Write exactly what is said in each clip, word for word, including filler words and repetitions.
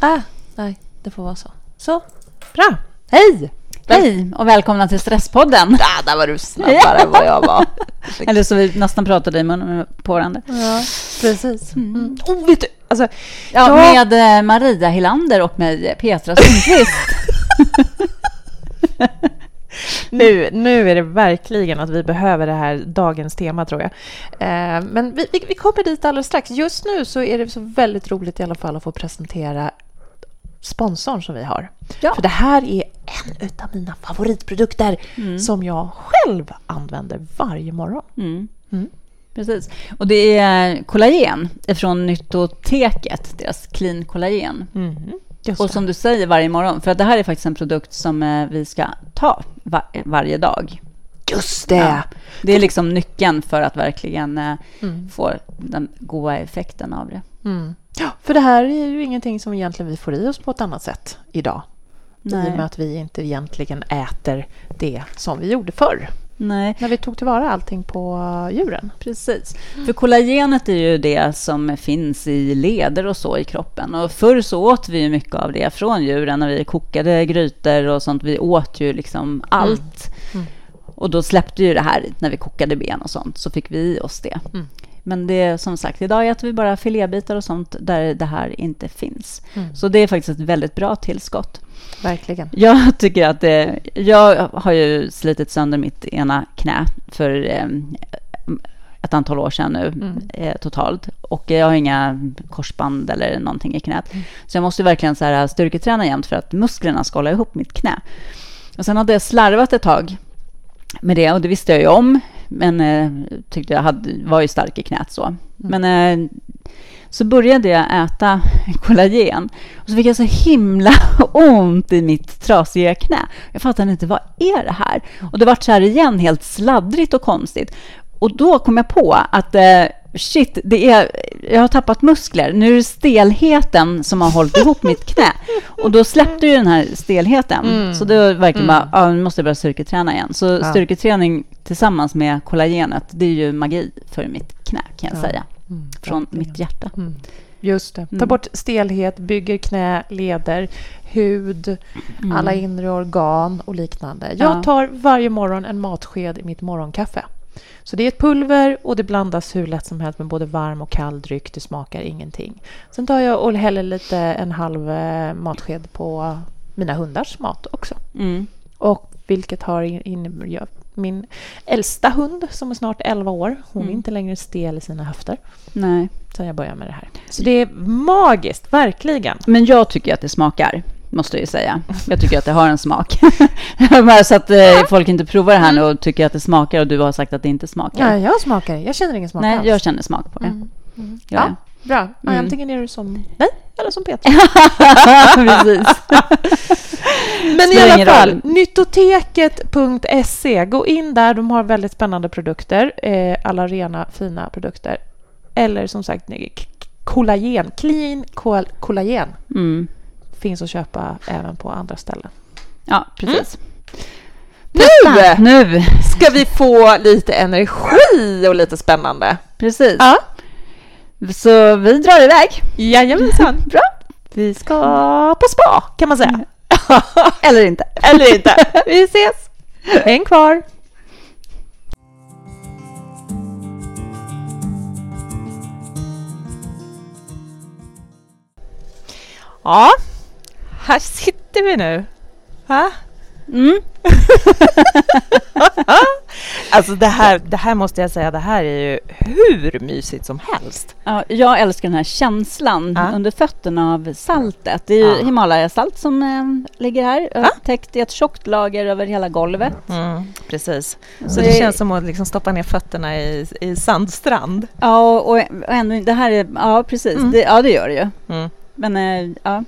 Ah, nej, det får vara så. Så, bra. Hej! Hej och välkomna till Stresspodden. Ja, där var du snabbare än vad jag var. Eller så vi nästan pratade med på varandra. Ja, precis. Mm. Mm. Oh, vet du, alltså, ja, ja. Med Maria Hillander och mig, Petra Sundqvist. Nu, nu är det verkligen att vi behöver det här dagens tema, tror jag. Eh, men vi, vi, vi kommer dit alldeles strax. Just nu så är det så väldigt roligt i alla fall att få presentera sponsorn som vi har. Ja. För det här är en utav mina favoritprodukter mm. som jag själv använder varje morgon. Mm. Mm. Precis. Och det är kollagen ifrån Nyttoteket, deras clean kollagen. Mm. Och som du säger varje morgon, för att det här är faktiskt en produkt som vi ska ta var- varje dag. Just det! Ja, det är liksom nyckeln för att verkligen mm. få den goda effekten av det. Mm. Ja, för det här är ju ingenting som egentligen vi får i oss på ett annat sätt idag. Nej. I och med att vi inte egentligen äter det som vi gjorde förr. Nej. När vi tog tillvara allting på djuren. Precis. Mm. För kollagenet är ju det som finns i leder och så i kroppen. Och förr så åt vi ju mycket av det från djuren när vi kokade grytor och sånt. Vi åt ju liksom allt. Mm. Mm. Och då släppte ju det här när vi kokade ben och sånt. Så fick vi oss det. Mm. Men det är som sagt, idag äter vi bara filébitar och sånt där det här inte finns. Mm. Så det är faktiskt ett väldigt bra tillskott. Verkligen. Jag tycker att det, jag har ju slitit sönder mitt ena knä för eh, ett antal år sedan nu mm. eh, totalt. Och jag har inga korsband eller någonting i knät. Mm. Så jag måste verkligen så här styrketräna jämt för att musklerna ska hålla ihop mitt knä. Och sen hade jag slarvat ett tag med det och det visste jag ju om. Men eh, tyckte jag hade, var ju stark i knät så. Mm. Men eh, så började jag äta kollagen. Och så fick jag så himla ont i mitt trasiga knä. Jag fattade inte, vad är det här? Och det var så här igen, helt sladdrigt och konstigt. Och då kom jag på att eh, shit, det är, jag har tappat muskler. Nu är det stelheten som har hållit ihop mitt knä. Och då släppte ju den här stelheten. Mm. Så det var verkligen mm. bara, ja, nu måste jag börja styrketräna igen. Så ja. Styrketräning tillsammans med kollagenet, det är ju magi för mitt knä kan jag ja. Säga. Mm. Från verkligen. Mitt hjärta. Mm. Just det. Mm. Ta bort stelhet, bygger knä, leder, hud, mm. alla inre organ och liknande. Ja. Jag tar varje morgon en matsked i mitt morgonkaffe. Så det är ett pulver och det blandas hur lätt som helst med både varm och kall dryck. Det smakar ingenting. Sen tar jag och häller lite en halv matsked på mina hundars mat också. Mm. Och vilket har in, in, min äldsta hund som är snart elva år. Hon mm. är inte längre stel i sina höfter. Nej. Så jag börjar med det här. Så det är magiskt, verkligen. Men jag tycker att det smakar. Måste jag ju säga. Jag tycker att det har en smak. Så att eh, folk inte provar det här nu och tycker att det smakar och du har sagt att det inte smakar. Ja, jag smakar. Jag känner ingen smak. Nej, alls. Jag känner smak på det. Mm. Mm. Ja, ja, bra. Ja, mm. Antingen är du som mig eller som Petra. Precis. Men i alla fall, nyttoteket punkt se. Gå in där. De har väldigt spännande produkter. Eh, alla rena, fina produkter. Eller som sagt, kollagen. Clean kollagen. Mm. Finns att köpa även på andra ställen. Ja, precis. Mm. Nu! nu ska vi få lite energi och lite spännande. Precis. Ja. Så vi drar iväg. Jajamensan. Bra. Vi ska på spa, kan man säga. Mm. Eller inte. Eller inte. Vi ses. Häng kvar. Ja. Här sitter vi nu. Ha? Mm. Alltså det här, det här måste jag säga, det här är ju hur mysigt som helst. Ja, jag älskar den här känslan ja. Under fötterna av saltet. Det är ju ja. Himalayasalt som eh, ligger här. Ja. Täckt i ett tjockt lager över hela golvet. Mm, precis. Så det, det känns som att liksom stoppa ner fötterna i, i sandstrand. Ja, och, och ändå, det här är, ja precis. Mm. Det, ja, det gör det ju. Mm. Men eh, ja.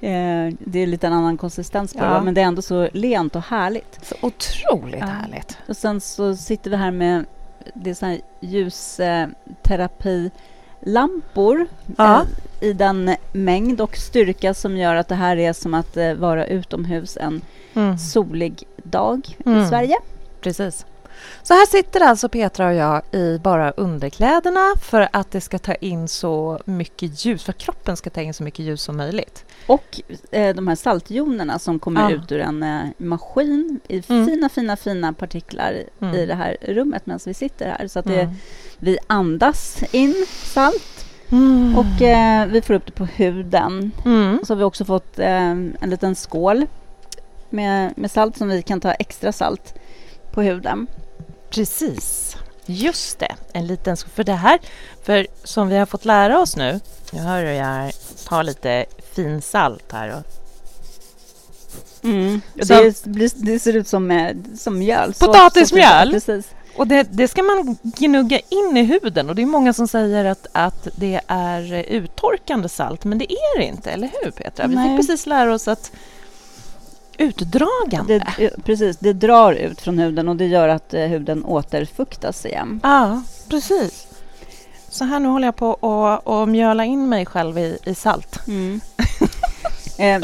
Eh, det är lite en annan konsistens på ja. Det, men det är ändå så lent och härligt. Så otroligt ja. Härligt. Och sen så sitter vi här med det är sån här ljusterapilampor ja. eh, i den mängd och styrka som gör att det här är som att eh, vara utomhus en mm. solig dag mm. i Sverige. Precis. Så här sitter alltså Petra och jag i bara underkläderna för att det ska ta in så mycket ljus, för att kroppen ska ta in så mycket ljus som möjligt. Och eh, de här saltjonerna som kommer ah. ut ur en eh, maskin i mm. fina, fina, fina partiklar mm. i det här rummet medan vi sitter här. Så att det, mm. vi andas in salt. Mm. Och eh, vi får upp det på huden. Mm. Så har vi också fått eh, en liten skål med, med salt som vi kan ta extra salt på huden. Precis, just det. En liten skål för det här. För som vi har fått lära oss nu. Nu hör jag här, ta lite fin salt här. Och... Mm. Och det, är, det ser ut som, som mjöl. Potatismjöl? Så, så, precis. Och det, det ska man gnugga in i huden. Och det är många som säger att, att det är uttorkande salt. Men det är det inte, eller hur Petra? Nej. Vi fick precis lära oss att utdragande. Det, precis, det drar ut från huden och det gör att huden återfuktas igen. Ja, precis. Så här nu håller jag på att och mjöla in mig själv i, i salt. Mm.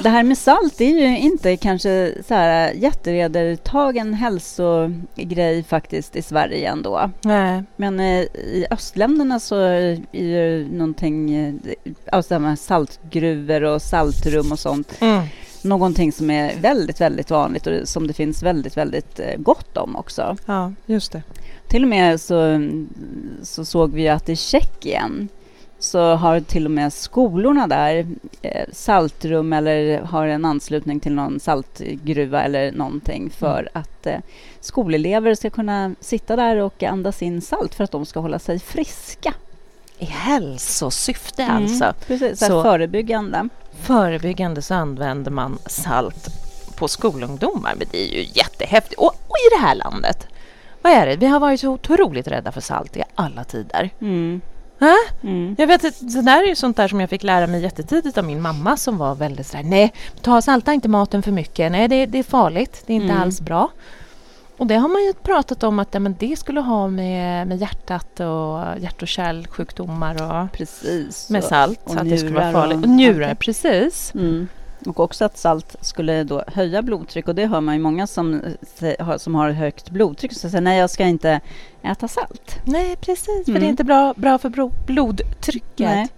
Det här med salt är ju inte kanske så här jättevedertagen hälsogrej faktiskt i Sverige ändå. Nej. Men i östländerna så är ju någonting, alltså med saltgruvor och saltrum och sånt. Mm. Någonting som är väldigt, väldigt vanligt och som det finns väldigt, väldigt gott om också. Ja, just det. Till och med så, så såg vi att i Tjeckien så har till och med skolorna där saltrum eller har en anslutning till någon saltgruva eller någonting för mm. att skolelever ska kunna sitta där och andas in salt för att de ska hålla sig friska. I hälsosyfte mm, alltså. Precis, så, så förebyggande. Förebyggande så använder man salt på skolungdomar. Men det är ju jättehäftigt. Och, och i det här landet, vad är det? Vi har varit så otroligt rädda för salt i alla tider. Mm. Mm. Jag vet att det där är ju sånt där som jag fick lära mig jättetidigt av min mamma som var väldigt sådär, nej, ta salta inte maten för mycket. Nej, det, det är farligt. Det är inte mm. alls bra. Och det har man ju pratat om att ja, men det skulle ha med, med hjärtat och hjärt- och kärlsjukdomar och precis, med salt. Och, och att det skulle vara farligt. Och njurar, precis. Mm. Och också att salt skulle då höja blodtryck. Och det hör man ju många som, som har högt blodtryck. Så säger nej, jag ska inte äta salt. Nej, precis. Mm. För det är inte bra, bra för blodtrycket. Nej.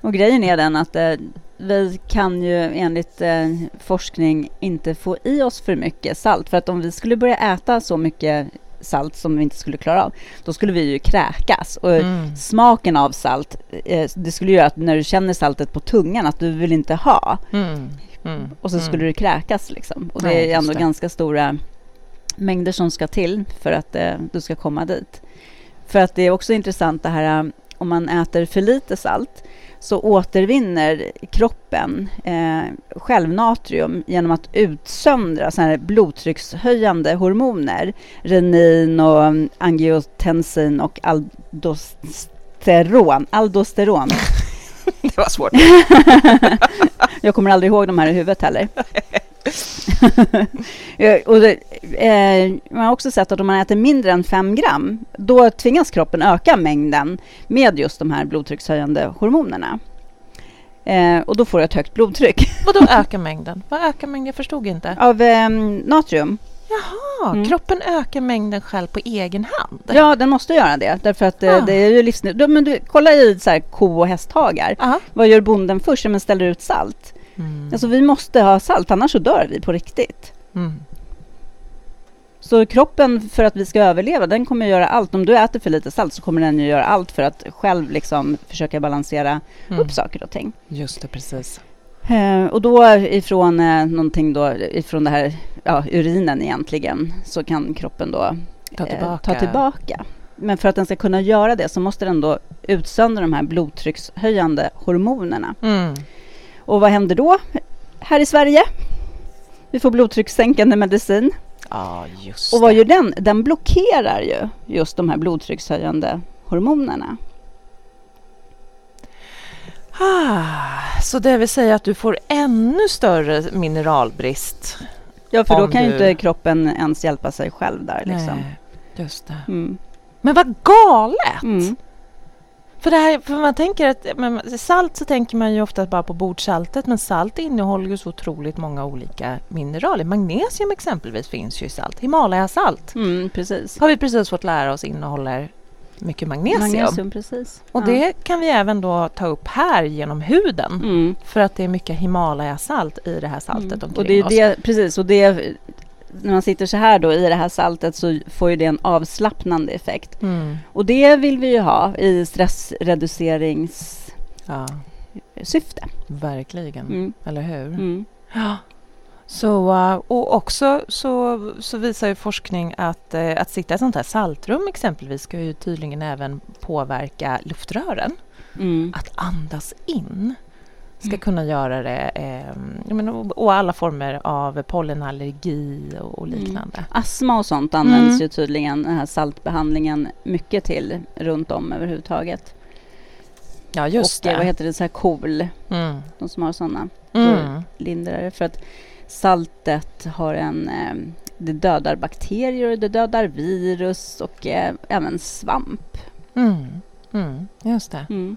Och grejen är den att... Eh, vi kan ju enligt eh, forskning inte få i oss för mycket salt. För att om vi skulle börja äta så mycket salt som vi inte skulle klara av, då skulle vi ju kräkas. Och mm. smaken av salt, eh, det skulle göra att när du känner saltet på tungan att du vill inte ha. Mm. Mm. Och så skulle mm. du kräkas liksom. Och det ja, är ändå det. Ganska stora mängder som ska till för att eh, du ska komma dit. För att det är också intressant det här, om man äter för lite salt så återvinner kroppen eh, självnatrium genom att utsöndra såna här blodtryckshöjande hormoner. Renin och angiotensin och aldosteron. Aldosteron. Det var svårt. Jag kommer aldrig ihåg de här i huvudet heller. Och det, eh, man har också sett att om man äter mindre än fem gram då tvingas kroppen öka mängden med just de här blodtryckshöjande hormonerna eh, och då får du ett högt blodtryck. Vad då ökar mängden? Vad ökar mängden? Jag förstod inte. Av eh, natrium. Jaha, mm. Kroppen ökar mängden själv på egen hand. Ja, den måste göra det. Därför att ah. det är ju livsnöd. Men du, kolla i så här, ko- och hästhagar. Aha. Vad gör bonden först? Ja, men ställer ut salt. Mm. Alltså vi måste ha salt, annars så dör vi på riktigt. Mm. Så kroppen, för att vi ska överleva, den kommer göra allt. Om du äter för lite salt så kommer den ju göra allt för att själv liksom försöka balansera mm. upp saker och ting. Just det, precis. Eh, och då ifrån eh, någonting då, ifrån det här ja, urinen egentligen, så kan kroppen då eh, ta tillbaka. ta tillbaka. Men för att den ska kunna göra det så måste den då utsöndra de här blodtryckshöjande hormonerna. Mm. Och vad händer då här i Sverige? Vi får blodtryckssänkande medicin. Ah, just det. Och vad gör den? Den blockerar ju just de här blodtryckshöjande hormonerna. Ah, så det vill säga att du får ännu större mineralbrist. Ja, för då kan du... ju inte kroppen ens hjälpa sig själv där. Liksom. Nej, just det. Mm. Men vad galet! Mm. För, det här, för man tänker att men, salt så tänker man ju ofta bara på bordsaltet, men salt innehåller ju så otroligt många olika mineraler. Magnesium exempelvis finns ju i salt. Himalayasalt mm, precis. har vi precis fått lära oss innehåller mycket magnesium. magnesium precis. Och ja. det kan vi även då ta upp här genom huden mm. för att det är mycket Himalayasalt i det här saltet mm. omkring och det är det, oss. Precis, och det när man sitter så här då i det här saltet så får ju det en avslappnande effekt. Mm. Och det vill vi ju ha i stressreducerings ja. syfte. Verkligen, mm. eller hur? Mm. Ja. Så, och också så, så visar ju forskning att, att sitta i sånt här saltrum exempelvis ska ju tydligen även påverka luftrören. Mm. Att andas in ska kunna göra det eh, men, och alla former av pollenallergi och, och liknande. Mm. Astma och sånt används mm. ju tydligen den här saltbehandlingen mycket till runt om överhuvudtaget. Ja, just och, det. Och vad heter det, så här KOL, mm. de som har sådana mm. lindrar det för att saltet har en eh, det dödar bakterier, det dödar virus och eh, även svamp. Mm. Mm. Just det. Mm.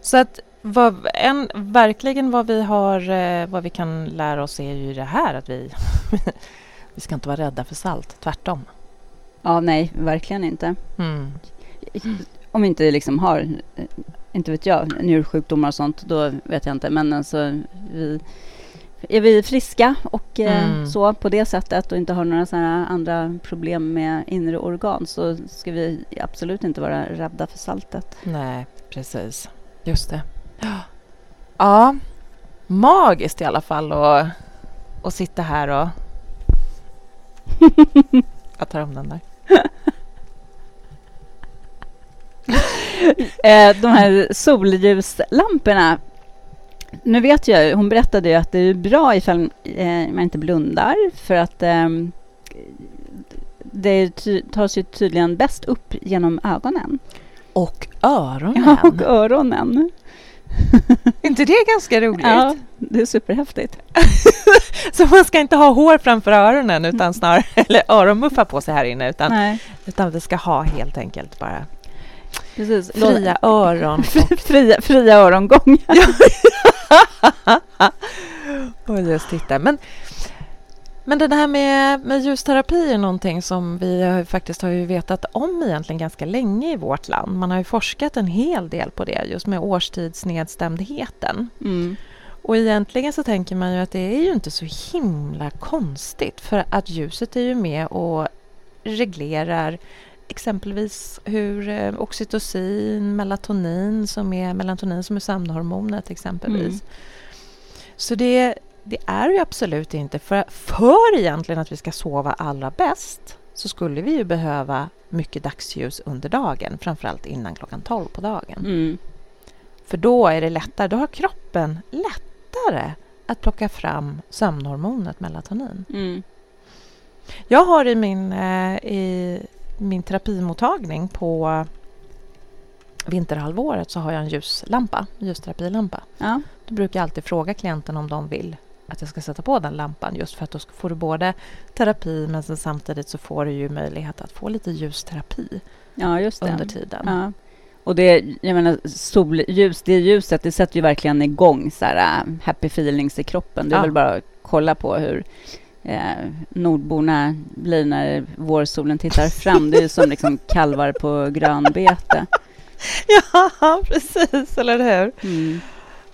Så att Vad, en, verkligen vad vi har, vad vi kan lära oss är ju det här att vi, vi ska inte vara rädda för salt, tvärtom. Ja, nej, verkligen inte. Mm. Om vi inte liksom har, inte vet jag, njursjukdomar och sånt, då vet jag inte. Men alltså, vi, är vi friska och mm. så på det sättet och inte har några sådana andra problem med inre organ så ska vi absolut inte vara rädda för saltet. Nej, precis. Just det. Ja. ja, magiskt i alla fall att, att sitta här och jag tar om den där. eh, de här solljuslamporna, nu vet jag, hon berättade ju att det är bra ifall eh, man inte blundar för att eh, det ty- tas ju tydligen bäst upp genom ögonen. Och öronen. Ja, och öronen. Inte det är ganska roligt? Ja, det är superhäftigt. Så man ska inte ha hår framför öronen utan snarare, eller öronmuffar på sig här inne utan, utan vi ska ha helt enkelt bara precis, fria öron. Och fria, fria örongångar. Och just titta. Men, men det här med, med ljusterapi är någonting som vi har, faktiskt har ju vetat om egentligen ganska länge i vårt land. Man har ju forskat en hel del på det just med årstidsnedstämdheten. Mm. Och egentligen så tänker man ju att det är ju inte så himla konstigt för att ljuset är ju med och reglerar exempelvis hur oxytocin, melatonin som är, melatonin som är sömnhormonet exempelvis. Mm. Så det Det är ju absolut inte, för, för egentligen att vi ska sova allra bäst så skulle vi ju behöva mycket dagsljus under dagen, framförallt innan klockan tolv på dagen. Mm. För då är det lättare, då har kroppen lättare att plocka fram sömnhormonet melatonin. Mm. Jag har i min, i min terapimottagning på vinterhalvåret så har jag en ljuslampa, ljusterapilampa. Ja. Då brukar jag alltid fråga klienten om de vill att jag ska sätta på den lampan just för att då får du både terapi men sen samtidigt så får du ju möjlighet att få lite ljusterapi ja, just det. Under tiden. Ja. Och det, jag menar, solljus, det ljuset, det sätter ju verkligen igång så här happy feelings i kroppen. Du ja. vill bara kolla på hur eh, nordborna blir när vårsolen tittar fram. Det är ju som liksom kalvar på grönbete. Ja, precis, eller hur? Mm.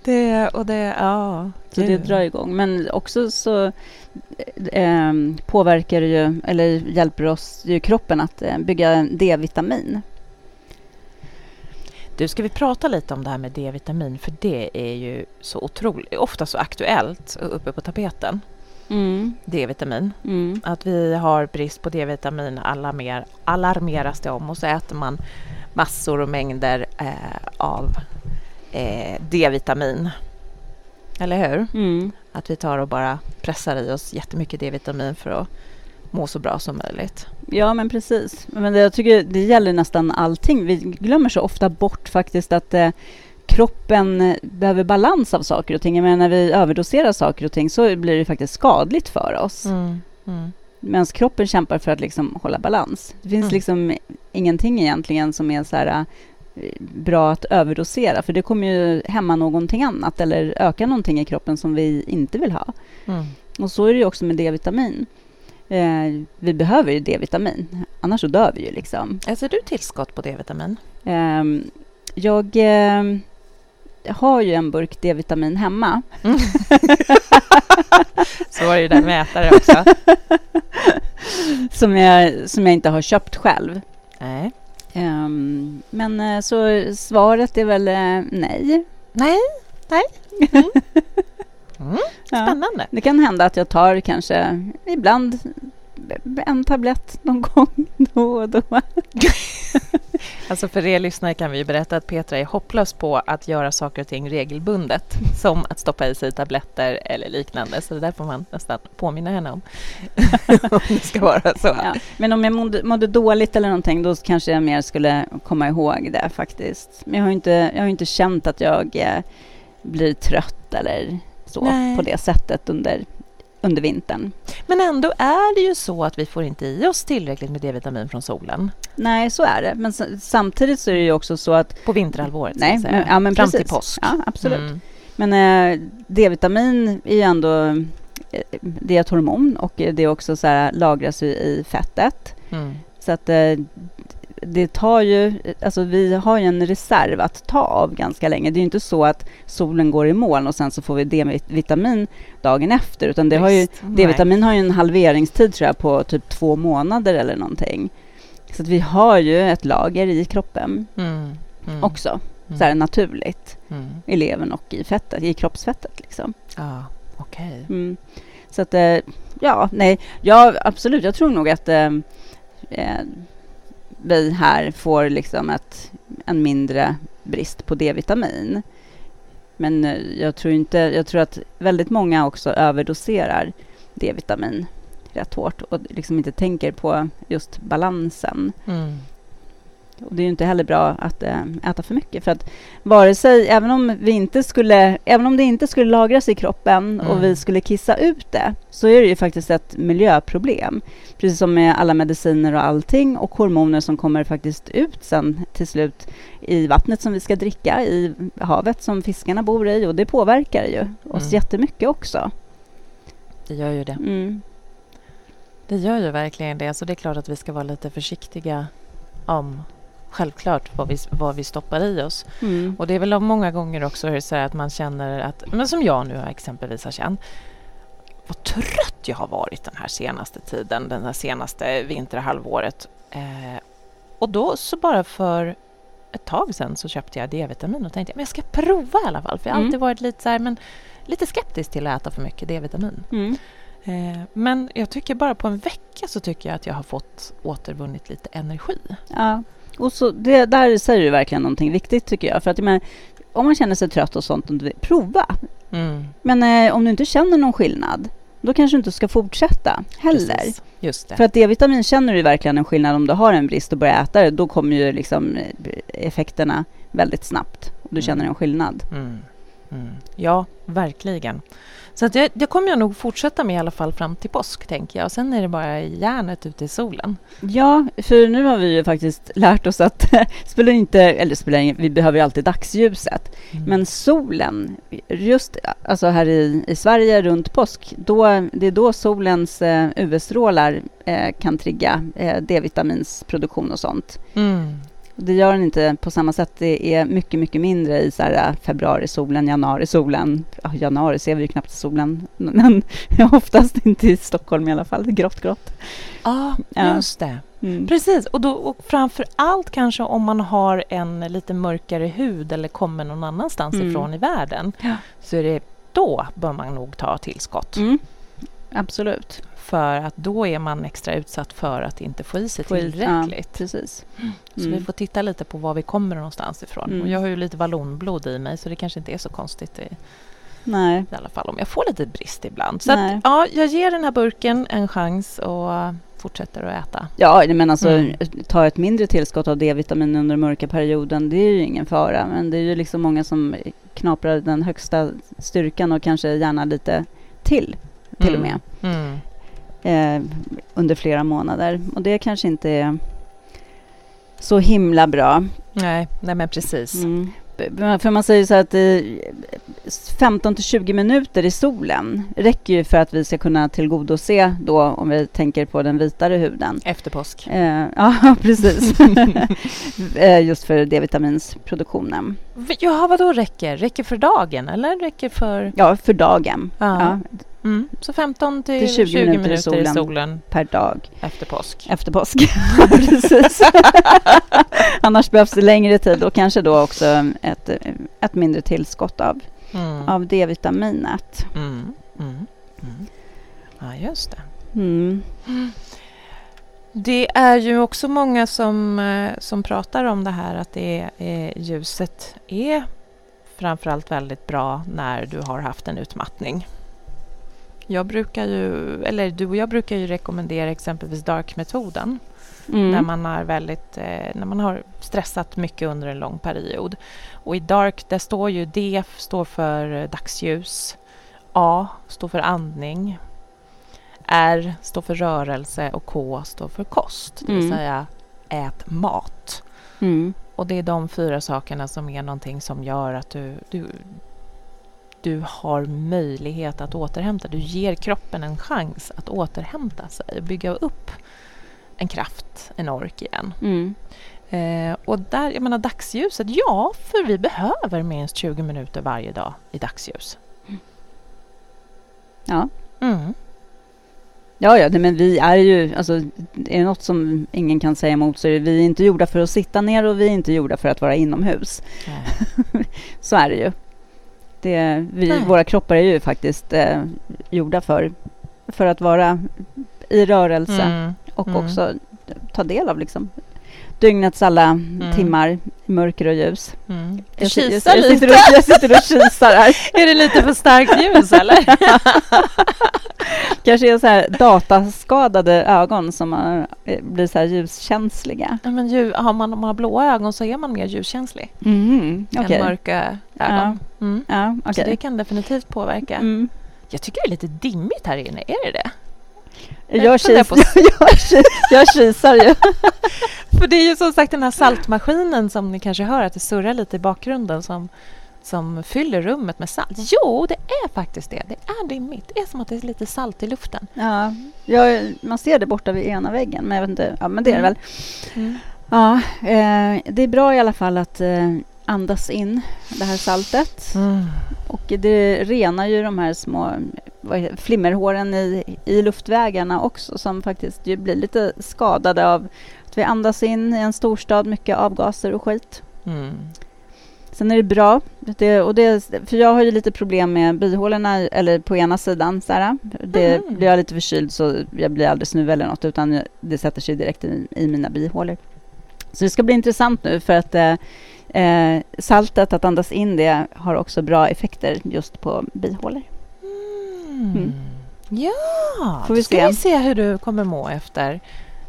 Det och det, ja. Så det drar igång. Men också så eh, påverkar det ju, eller hjälper oss ju kroppen att eh, bygga D-vitamin. Du, ska vi prata lite om det här med D-vitamin? För det är ju så otroligt, ofta så aktuellt uppe på tapeten. Mm. D-vitamin. Mm. Att vi har brist på D-vitamin, alla mer alarmeras det om och så äter man massor och mängder eh, av Eh, D-vitamin. Eller hur? Mm. Att vi tar och bara pressar i oss jättemycket D-vitamin för att må så bra som möjligt. Ja, men precis. Men det, jag tycker det gäller nästan allting. Vi glömmer så ofta bort faktiskt att eh, kroppen behöver balans av saker och ting. Men när vi överdoserar saker och ting så blir det faktiskt skadligt för oss. Mm. Mm. Medan kroppen kämpar för att liksom hålla balans. Det finns mm. liksom ingenting egentligen som är så här bra att överdosera, för det kommer ju hämma någonting annat eller öka någonting i kroppen som vi inte vill ha. Mm. Och så är det ju också med D-vitamin. Eh, vi behöver ju D-vitamin, annars så dör vi ju liksom. Äter du tillskott på D-vitamin? Eh, jag eh, har ju en burk D-vitamin hemma. Mm. Så var det ju där mätare också. som, jag, som jag inte har köpt själv. Nej. Um, men så svaret är väl nej. Nej, nej. Mm. Mm. Spännande. Ja, det kan hända att jag tar kanske ibland en tablett någon gång då och då. Alltså för er lyssnare kan vi berätta att Petra är hopplös på att göra saker och ting regelbundet. Som att stoppa i sig tabletter eller liknande. Så det där får man nästan påminna henne om. Om det ska vara så. Ja, men om jag mådde, mådde dåligt eller någonting, då kanske jag mer skulle komma ihåg det faktiskt. Men jag har ju inte, jag har inte känt att jag eh, blir trött eller så. Nej. På det sättet under... under vintern. Men ändå är det ju så att vi får inte i oss tillräckligt med D-vitamin från solen. Nej, så är det. Men samtidigt så är det ju också så att... På vinterhalvåret. Nej, men, ja, men fram precis. Till påsk. Ja, absolut. Mm. Men äh, D-vitamin är ju ändå... Det är ett hormon och det är också så här, lagras ju i fettet. Mm. Så att äh, det tar ju... Alltså vi har ju en reserv att ta av ganska länge. Det är ju inte så att solen går i moln och sen så får vi D-vitamin dagen efter, utan det har ju, D-vitamin har ju en halveringstid tror jag på typ två månader eller någonting. Så att vi har ju ett lager i kroppen mm, mm, också, mm. så här naturligt mm. i levern och i fettet, i kroppsfettet liksom. Ja, ah, okej. Okay. Mm. Så att, ja, nej, ja, absolut, jag tror nog att eh, vi här får liksom ett, en mindre brist på D-vitamin. Men jag tror inte, jag tror att väldigt många också överdoserar D-vitamin rätt hårt och liksom inte tänker på just balansen. Mm. Och det är ju inte heller bra att äh, äta för mycket, för att vare sig, även om vi inte skulle, även om det inte skulle lagras i kroppen mm. och vi skulle kissa ut det, så är det ju faktiskt ett miljöproblem. Precis som med alla mediciner och allting och hormoner som kommer faktiskt ut sen till slut i vattnet som vi ska dricka, i havet som fiskarna bor i, och det påverkar ju oss mm. jättemycket också. Det gör ju det. Mm. Det gör ju verkligen det, så det är klart att vi ska vara lite försiktiga om självklart vad vi, vad vi stoppar i oss. Mm. Och det är väl många gånger också så att man känner att, men som jag nu exempelvis har känt, vad trött jag har varit den här senaste tiden, den här senaste vinterhalvåret. Eh, och då så bara för ett tag sedan så köpte jag D-vitamin och tänkte, men jag ska prova i alla fall. För jag har mm. alltid varit lite så här, men lite skeptisk till att äta för mycket D-vitamin. Mm. Men jag tycker bara på en vecka så tycker jag att jag har fått återvunnit lite energi. Ja, och så det där säger du verkligen någonting viktigt tycker jag. För att jag menar, om man känner sig trött och sånt, prova. Mm. Men eh, om du inte känner någon skillnad, då kanske du inte ska fortsätta heller. Precis. Just det. För att D-vitamin känner du verkligen en skillnad om du har en brist och börjar äta det. Då kommer ju liksom effekterna väldigt snabbt och du mm. känner en skillnad. Mm. Mm. Ja, verkligen. Så att det, det kommer jag nog fortsätta med i alla fall fram till påsk, tänker jag. Och sen är det bara järnet ute i solen. Ja, för nu har vi ju faktiskt lärt oss att spelar inte, eller spelar in, vi behöver ju alltid dagsljuset. Mm. Men solen, just alltså här i, i Sverige runt påsk, då, det är då solens eh, U V-strålar eh, kan trigga eh, D-vitaminsproduktion och sånt. Mm. Det gör den inte på samma sätt. Det är mycket, mycket mindre i så här februari-solen, januari-solen. Oh, januari ser vi ju knappt solen. Men oftast inte i Stockholm i alla fall. Det är grått, grått. Ah, ja, just det. Mm. Precis. Och, då, och framför allt kanske om man har en lite mörkare hud eller kommer någon annanstans mm. ifrån i världen. Ja. Så är det, då bör man nog ta tillskott. Mm. Absolut. För att då är man extra utsatt för att inte få i sig tillräckligt. Ja, precis. Mm. Så vi får titta lite på var vi kommer någonstans ifrån. Mm. Och jag har ju lite vallonblod i mig, så det kanske inte är så konstigt i, nej. I alla fall om jag får lite brist ibland. Så att, ja, jag ger den här burken en chans och fortsätter att äta. Ja, men alltså mm. ta ett mindre tillskott av D-vitamin under mörka perioden, det är ju ingen fara. Men det är ju liksom många som knaprar den högsta styrkan och kanske gärna lite till, till mm. och med. Mm. Eh, under flera månader, och det kanske inte är så himla bra. Nej, nej men precis. Mm. För man säger så att femton till tjugo minuter i solen räcker ju för att vi ska kunna tillgodose då, om vi tänker på den vitare huden. Efter påsk. Eh, ja, precis. Just för D-vitaminsproduktionen. Ja, vad då räcker? Räcker för dagen eller räcker för... Ja, för dagen. Ah. Ja. Mm. Så femton till tjugo minuter, minuter i, solen i solen per dag. Efter påsk. Efter påsk, precis. Annars behövs det längre tid och kanske då också ett, ett mindre tillskott av, mm. av D-vitaminet. Mm. Mm. Mm. Ja, just det. Mm. Mm. Det är ju också många som, som pratar om det här att det är, ljuset är framförallt väldigt bra när du har haft en utmattning. Jag brukar ju, eller du och jag brukar ju rekommendera exempelvis dark-metoden mm. när man har väldigt, eh, när man har stressat mycket under en lång period. Och i dark, där står ju D står för dagsljus, A står för andning, R står för rörelse och K står för kost, det vill mm. säga ät mat. Mm. Och det är de fyra sakerna som är någonting som gör att du... du Du har möjlighet att återhämta. Du ger kroppen en chans att återhämta sig. Bygga upp en kraft, en ork igen. Mm. Eh, och där, jag menar dagsljuset. Ja, för vi behöver minst tjugo minuter varje dag i dagsljus. Mm. Ja. Mm. Ja, ja, men vi är ju, alltså, är det något som ingen kan säga emot så är det, vi är inte gjorda för att sitta ner och vi är inte gjorda för att vara inomhus. Mm. Så är det ju. Det, vi, våra kroppar är ju faktiskt eh, gjorda för, för att vara i rörelse mm. och mm. också ta del av liksom, dygnets alla mm. timmar, mörker och ljus. Mm. Jag, jag, jag, jag, sitter och, jag sitter och kisar här. Är det lite för starkt ljus eller? Kanske är så här dataskadade ögon som har, blir så här ljuskänsliga. Ja, men ju, har man, om man har blåa ögon så är man mer ljuskänslig mm, okay. än mörka ögon. Ja. Mm. Ja, okay. Så det kan definitivt påverka. Mm. Jag tycker det är lite dimmigt här inne, är det det? Jag, jag, kis- på... jag, kis- jag kisar ju. För det är ju som sagt den här saltmaskinen som ni kanske hör att det surrar lite i bakgrunden som... som fyller rummet med salt. Jo, det är faktiskt det. Det är dimmigt. Det är som att det är lite salt i luften. Ja, jag, man ser det borta vid ena väggen. Men jag vet inte. Ja, men det är det väl. Mm. Ja, eh, det är bra i alla fall att eh, andas in det här saltet. Mm. Och det renar ju de här små vad, flimmerhåren i, i luftvägarna också. Som faktiskt ju blir lite skadade av att vi andas in i en storstad. Mycket avgaser och skit. Mm. Sen är det bra, det, och det, för jag har ju lite problem med bihålorna eller på ena sidan. Så här, det, mm. Blir jag lite förkyld så jag blir aldrig snuv eller något utan jag, det sätter sig direkt i, i mina bihålor. Så det ska bli intressant nu för att eh, saltet, att andas in det, har också bra effekter just på bihålor. Mm. Mm. Ja, får vi ska se. vi se hur du kommer må efter,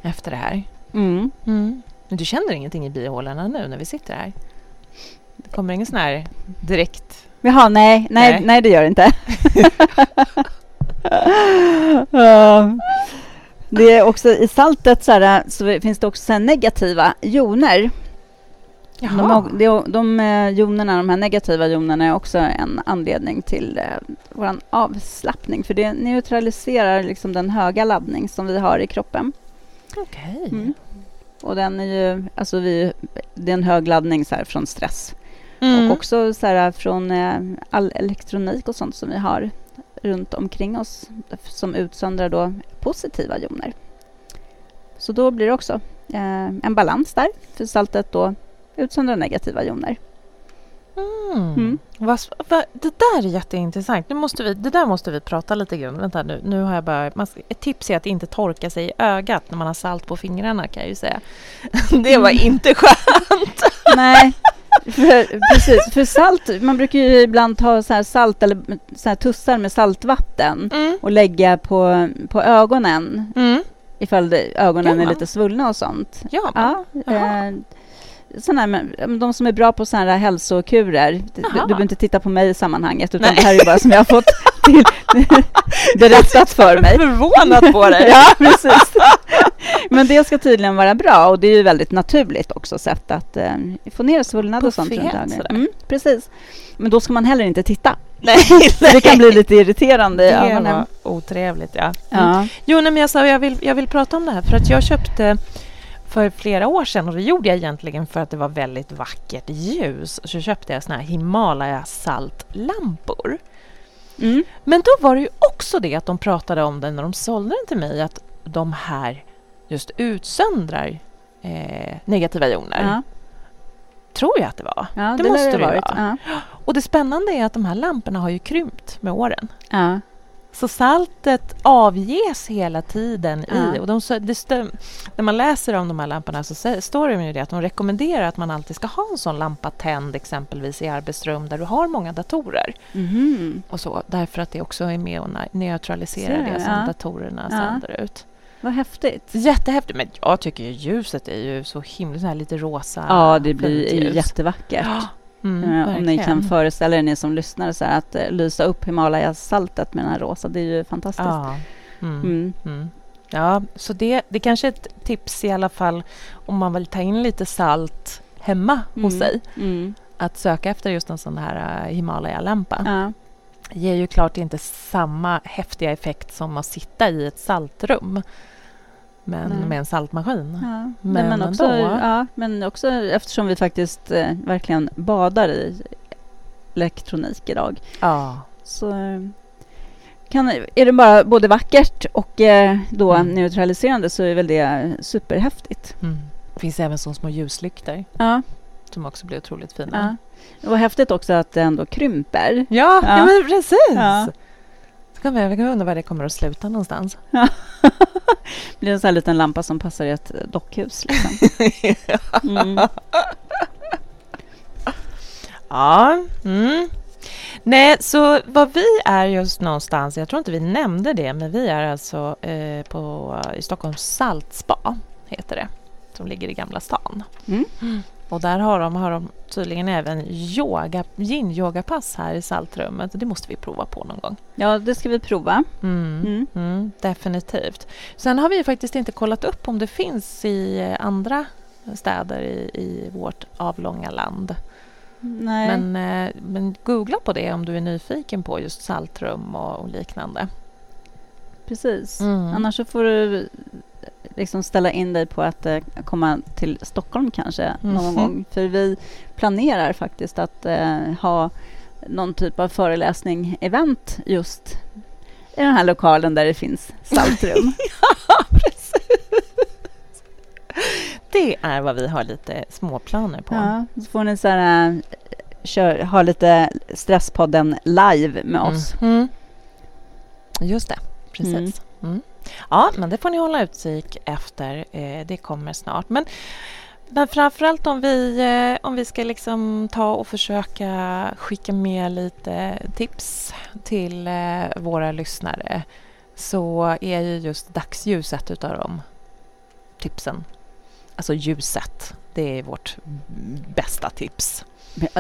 efter det här. Mm. Mm. Men du känner ingenting i bihålorna nu när vi sitter här? Det kommer ingen sån här direkt. Jaha, nej, nej, nej, nej det gör det inte. uh, det är också i saltet så, här, så finns det också negativa joner. Jaha. De, de, de, de jonerna, de här negativa jonerna är också en anledning till eh, vår avslappning. För det neutraliserar liksom den höga laddning som vi har i kroppen. Okej. Okay. Mm. Och den är ju, alltså vi, det är en hög laddning så här, från stress. Mm. Och också så här, från eh, all elektronik och sånt som vi har runt omkring oss som utsöndrar då positiva joner. Så då blir det också eh, en balans där. För saltet då utsöndrar negativa joner. Mm. Mm. Va, va, det där är jätteintressant. Nu måste vi, det där måste vi prata lite grann. Vänta nu, nu har jag bara, man, ett tips är att inte torka sig i ögat när man har salt på fingrarna kan jag ju säga. Det var mm. inte skönt. Nej. För, precis, för salt, man brukar ju ibland ta så här salt eller så här tussar med saltvatten mm. och lägga på, på ögonen mm. ifall det, ögonen ja. Är lite svullna och sånt. Ja. ja eh, sån här, men de som är bra på sådana här hälsokurer, du, du behöver inte titta på mig i sammanhanget utan Nej. Det här är bara som jag har fått till, berättat för mig. Jag är förvånad på dig. Ja, precis. Men det ska tydligen vara bra, och det är ju väldigt naturligt också sätt att eh, få ner svullnad och sånt. Mm, precis. Men då ska man heller inte titta. Nej, det kan bli lite irriterande. Det ja, var otrevligt, ja. ja. Mm. Jo, nej, men jag sa jag vill, jag vill prata om det här för att jag köpte för flera år sedan, och det gjorde jag egentligen för att det var väldigt vackert ljus. Så köpte jag såna här Himalayasalt-lampor. Mm. Men då var det ju också det att de pratade om det när de sålde den till mig, att de här just utsöndrar eh, negativa ioner. Ja. Tror jag att det var. Ja, det, det måste det vara. Ja. Och det spännande är att de här lamporna har ju krympt med åren. Ja. Så saltet avges hela tiden ja. i. Och de, det stö, när man läser om de här lamporna så står det ju det att de rekommenderar att man alltid ska ha en sån lampa tänd exempelvis i arbetsrum där du har många datorer. Mm-hmm. Och så, därför att det också är med och neutraliserar så, det som ja. datorerna ja. sänder ut. Vad häftigt. Jättehäftigt. Men jag tycker ju ljuset är ju så himla så här lite rosa. Ja, det blir ju jättevackert. Ja. Mm, ja, om ni kan föreställa er, ni som lyssnar, så här, att lysa upp Himalaya-saltet med den här rosa. Det är ju fantastiskt. Ja, mm. Mm. Mm. ja så det, det kanske är ett tips i alla fall om man vill ta in lite salt hemma mm. hos sig. Mm. Att söka efter just en sån här Himalaya-lampa. Ja. Ger ju klart inte samma häftiga effekt som att sitta i ett saltrum. Men mm. med en saltmaskin. Ja. Men, men, också, ja, men också eftersom vi faktiskt eh, verkligen badar i elektronik idag. Ja. Så kan, är det bara både vackert och eh, då mm. neutraliserande, så är väl det superhäftigt. Mm. Det finns även sådana små ljuslykter. Ja. Som också blir otroligt fina. Ja. Det var häftigt också att det ändå krymper. Ja, ja. ja men precis. Ja. Jag kan undra var det kommer att sluta någonstans. Ja. Det blir en sån här liten lampa som passar i ett dockhus. Liksom. Mm. Ja. Mm. Nej, så vad vi är just någonstans, jag tror inte vi nämnde det, men vi är alltså eh, på, i Stockholms saltspa, heter det, som ligger i Gamla stan. Mm. Mm. Och där har de, har de tydligen även yoga, yin-yoga-pass här i saltrummet. Det måste vi prova på någon gång. Ja, det ska vi prova. Mm, mm. Mm, definitivt. Sen har vi faktiskt inte kollat upp om det finns i andra städer i, i vårt avlånga land. Nej. Men, men googla på det om du är nyfiken på just saltrum och, och liknande. Precis. Mm. Annars så får du liksom ställa in dig på att eh, komma till Stockholm kanske mm. någon gång. För vi planerar faktiskt att eh, ha någon typ av föreläsning, event just i den här lokalen där det finns saltrum. Ja, precis. Det är vad vi har lite småplaner på. Ja, så får ni så här, kör, ha lite Stresspodden live med oss. Mm. Just det, precis. Mm. Mm. Ja, men det får ni hålla utkik efter. Eh, det kommer snart. Men framförallt om vi, eh, om vi ska liksom ta och försöka skicka med lite tips till eh, våra lyssnare, så är ju just dagsljuset utav de tipsen. Alltså ljuset, det är vårt bästa tips.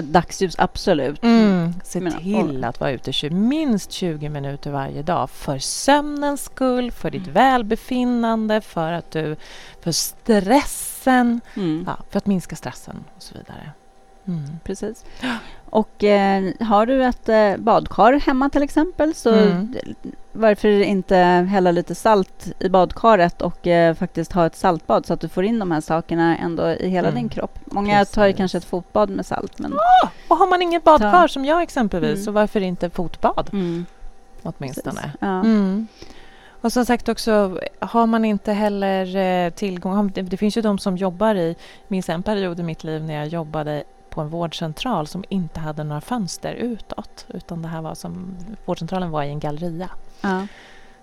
Dagsljus, absolut. Mm. Se men, till och... att vara ute minst tjugo minuter varje dag. För sömnens skull, för ditt mm. välbefinnande, för att du, för stressen, mm. ja, för att minska stressen och så vidare. Mm. Precis. Och eh, har du ett eh, badkar hemma till exempel, så mm. varför inte hälla lite salt i badkaret och eh, faktiskt ha ett saltbad så att du får in de här sakerna ändå i hela mm. din kropp. Många Precis. tar ju kanske ett fotbad med salt. Men oh! Och har man inget badkar ta... som jag exempelvis, mm. så varför inte fotbad? Mm. Åtminstone. Ja. Mm. Och som sagt också, har man inte heller eh, tillgång, det, det finns ju de som jobbar i, minns en period i mitt liv när jag jobbade på en vårdcentral som inte hade några fönster utåt, utan det här var som vårdcentralen var i en galleria. Ja.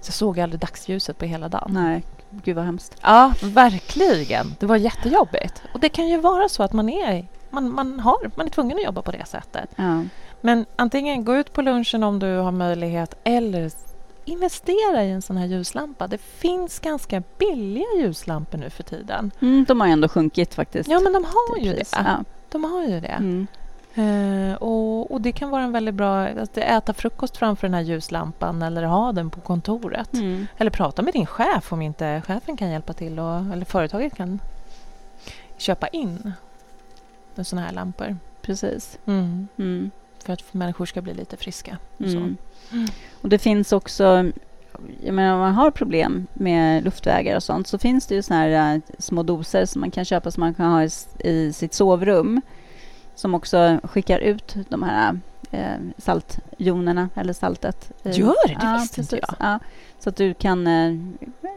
Så jag såg aldrig dagsljuset på hela dagen. Nej, gud vad hemskt. Ja, verkligen. Det var jättejobbigt. Och det kan ju vara så att man är man man har man är tvungen att jobba på det sättet. Ja. Men antingen gå ut på lunchen om du har möjlighet, eller investera i en sån här ljuslampa. Det finns ganska billiga ljuslampor nu för tiden. Mm, de har ju ändå sjunkit faktiskt. Ja, men de har det ju pris. det. Ja. De har ju det. Mm. Uh, och, och det kan vara en väldigt bra att äta frukost framför den här ljuslampan eller ha den på kontoret. Mm. Eller prata med din chef om inte chefen kan hjälpa till och, eller företaget kan köpa in sådana här lampor. Precis. Mm. Mm. För att människor ska bli lite friska. Och, så. Mm. Mm. Och det finns också, jag menar, om man har problem med luftvägar och sånt så finns det ju sådana här små doser som man kan köpa som man kan ha i, i sitt sovrum. Som också skickar ut de här eh, saltjonerna eller saltet. Gör det? Ja, visst inte jag. Ja, så att du kan eh,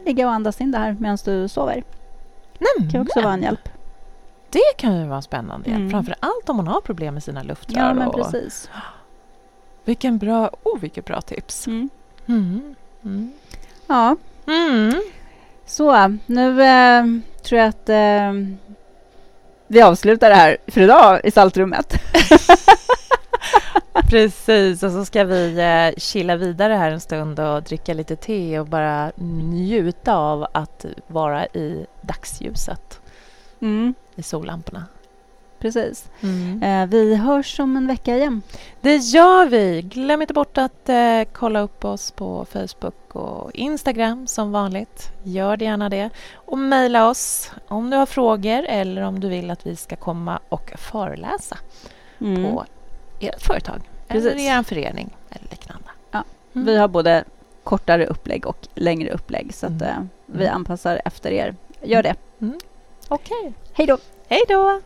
ligga och andas in där medan du sover. Det kan också vara en hjälp. Det kan ju vara spännande. Mm. Framförallt om man har problem med sina luftrör. Ja, men och... precis. Vilken bra, oh, vilket bra tips. Mm. Mm. Mm. Ja. Mm. Så, nu eh, tror jag att... Eh, vi avslutar det här för idag i saltrummet. Precis, och så ska vi eh, chilla vidare här en stund och dricka lite te och bara njuta av att vara i dagsljuset. Mm. I sollamporna. Precis. Mm. Eh, vi hörs om en vecka igen. Det gör vi. Glöm inte bort att eh, kolla upp oss på Facebook och Instagram som vanligt. Gör det gärna det. Och mejla oss om du har frågor eller om du vill att vi ska komma och föreläsa mm. på ert företag. Precis. Eller er förening eller liknande. Ja. Mm. Vi har både kortare upplägg och längre upplägg så att eh, vi anpassar efter er. Gör det. Mm. Okej. Okay. Hej då. Hej då.